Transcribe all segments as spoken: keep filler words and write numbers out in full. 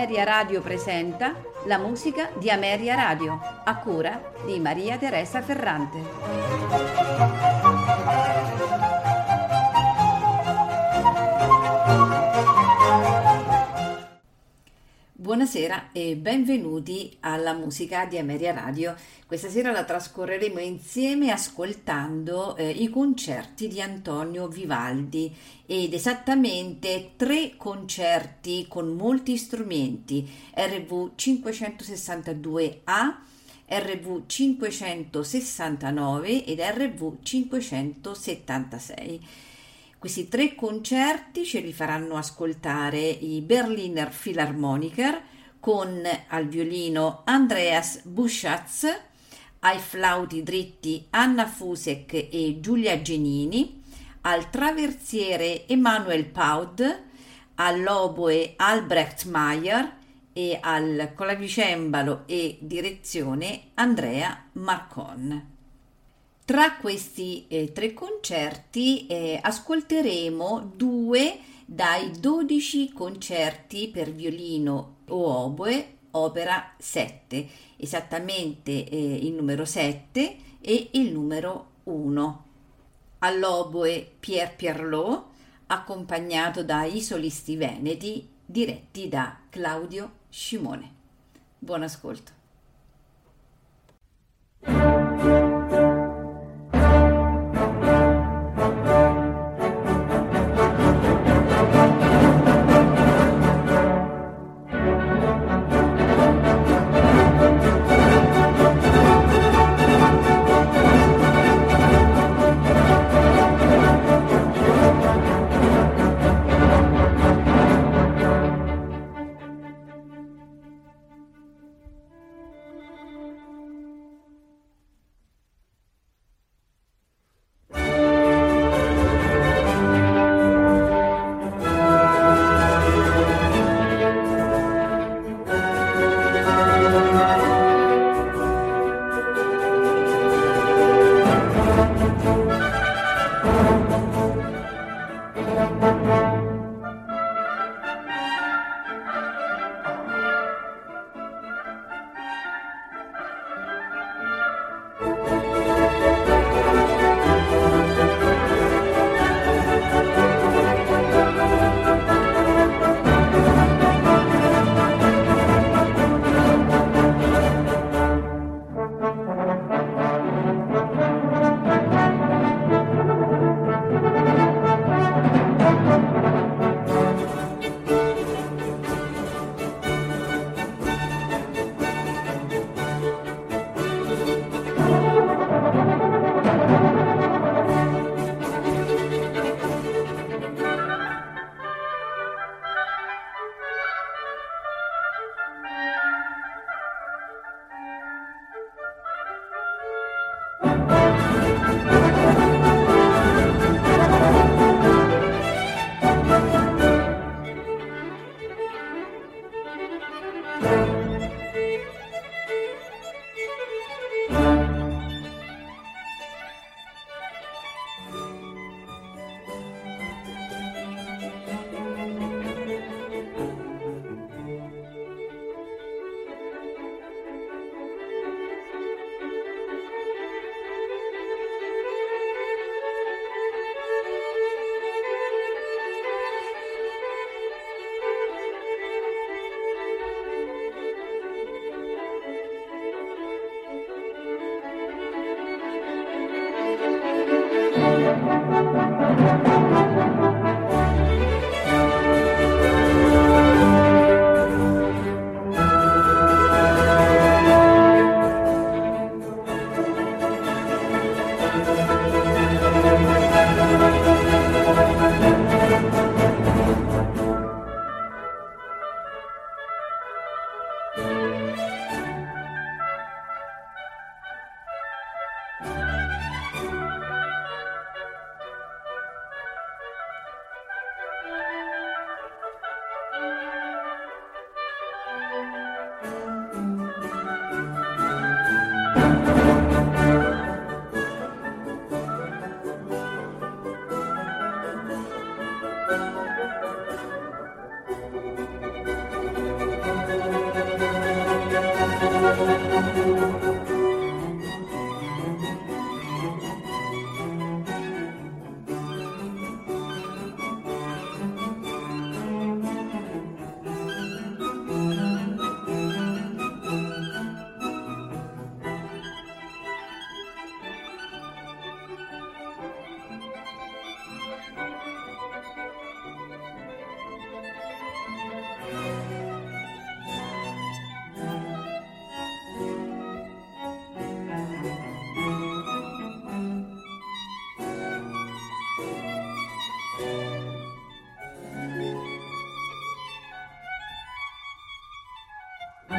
Ameria Radio presenta la musica di Ameria Radio, a cura di Maria Teresa Ferrante. Buonasera e benvenuti alla musica di Ameria Radio. Questa sera la trascorreremo insieme ascoltando eh, i concerti di Antonio Vivaldi, ed esattamente tre concerti con molti strumenti: R V cinquecentosessantadue A, R V cinquecentosessantanove ed R V cinquecentosettantasei. Questi tre concerti ce li faranno ascoltare i Berliner Philharmoniker, con al violino Andreas Buschatz, ai flauti dritti Anna Fusek e Giulia Genini, al traversiere Emmanuel Pahud, all'oboe Albrecht Mayer e al clavicembalo e direzione Andrea Marcon. Tra questi eh, tre concerti eh, ascolteremo due dai dodici concerti per violino o oboe, opera sette, esattamente eh, il numero sette e il numero uno. All'oboe Pierre Pierlot, accompagnato da I Solisti Veneti, diretti da Claudio Scimone. Buon ascolto.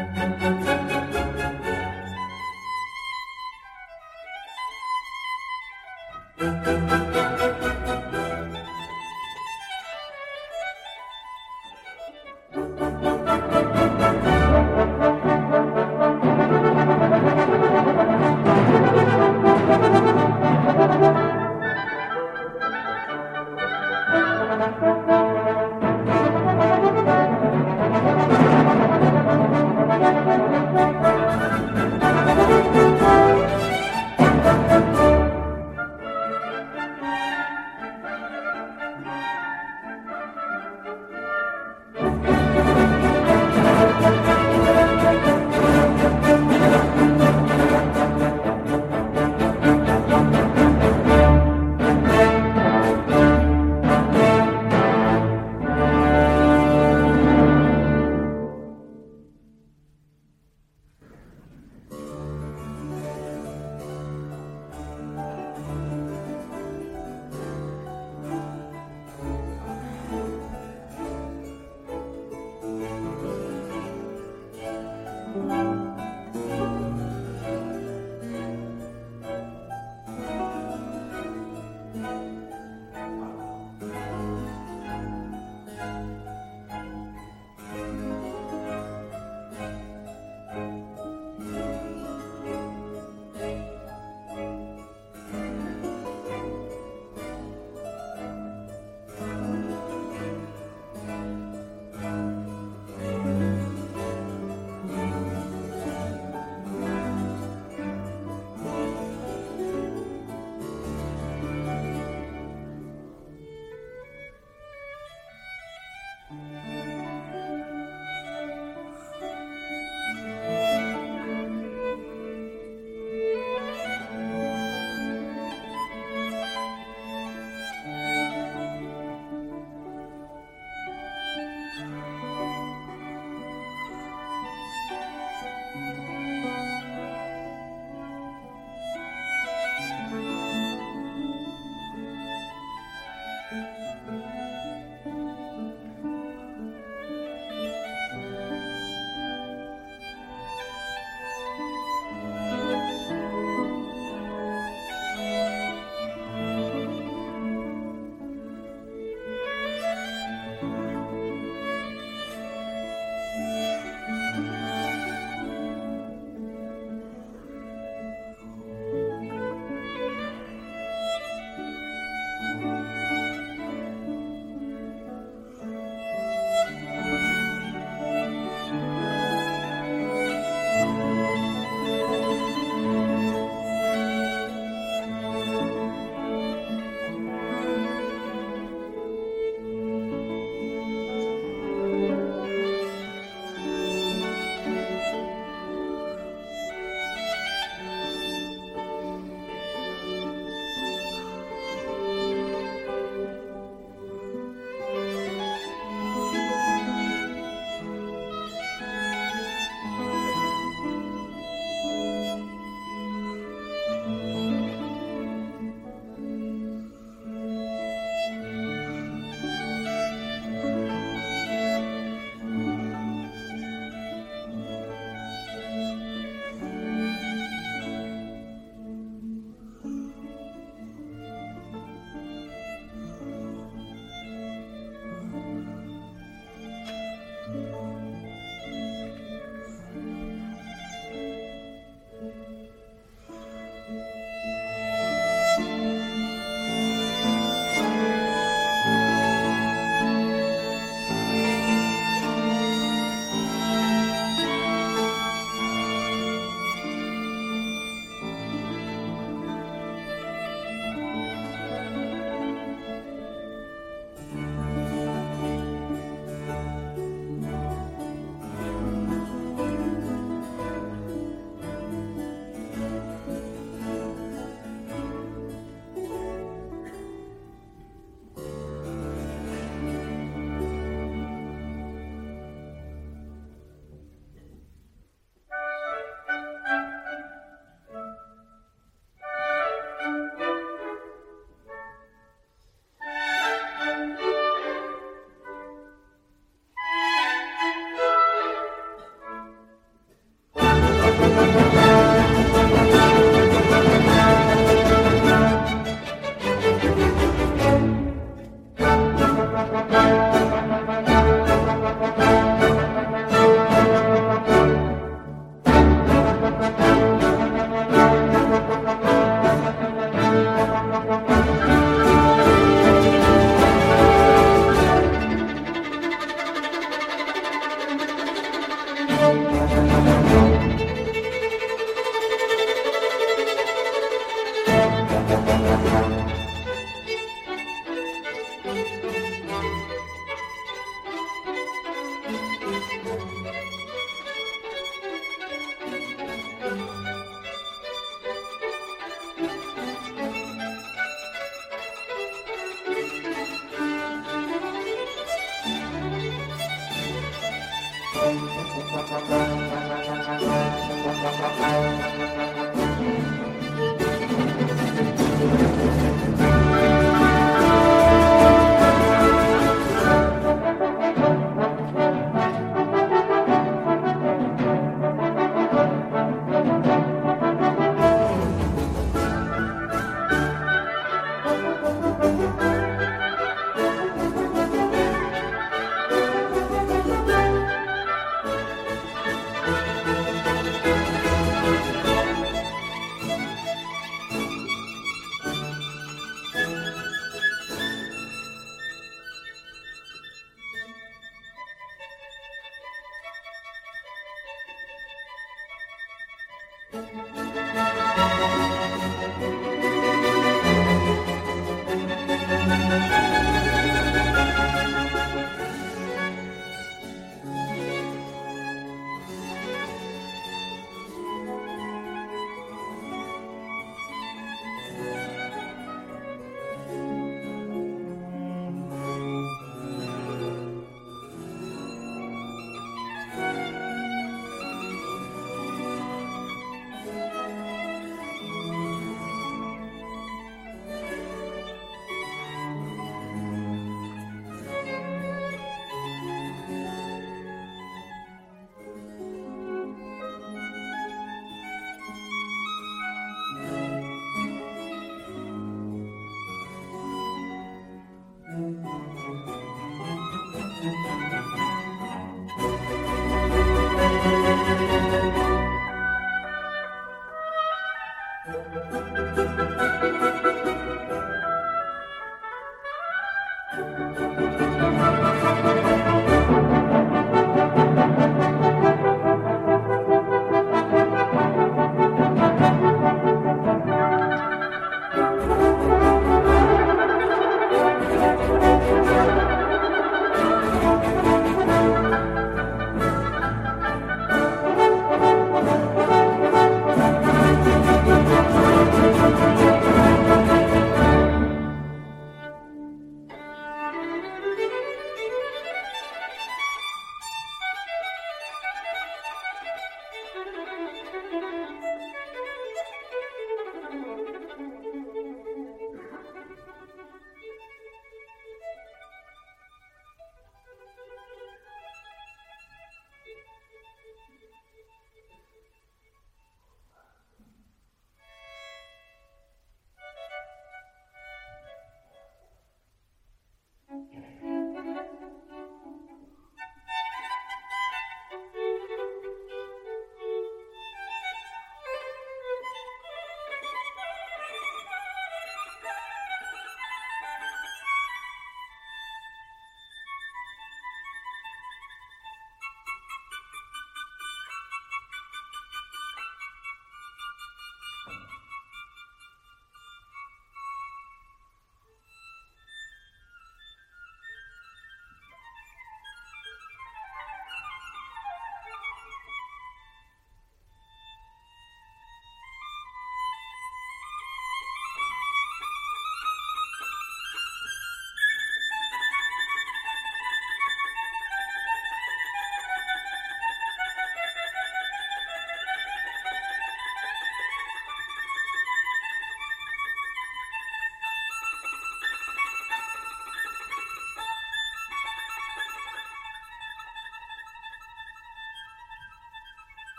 Thank you.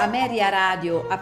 Ameria Radio ha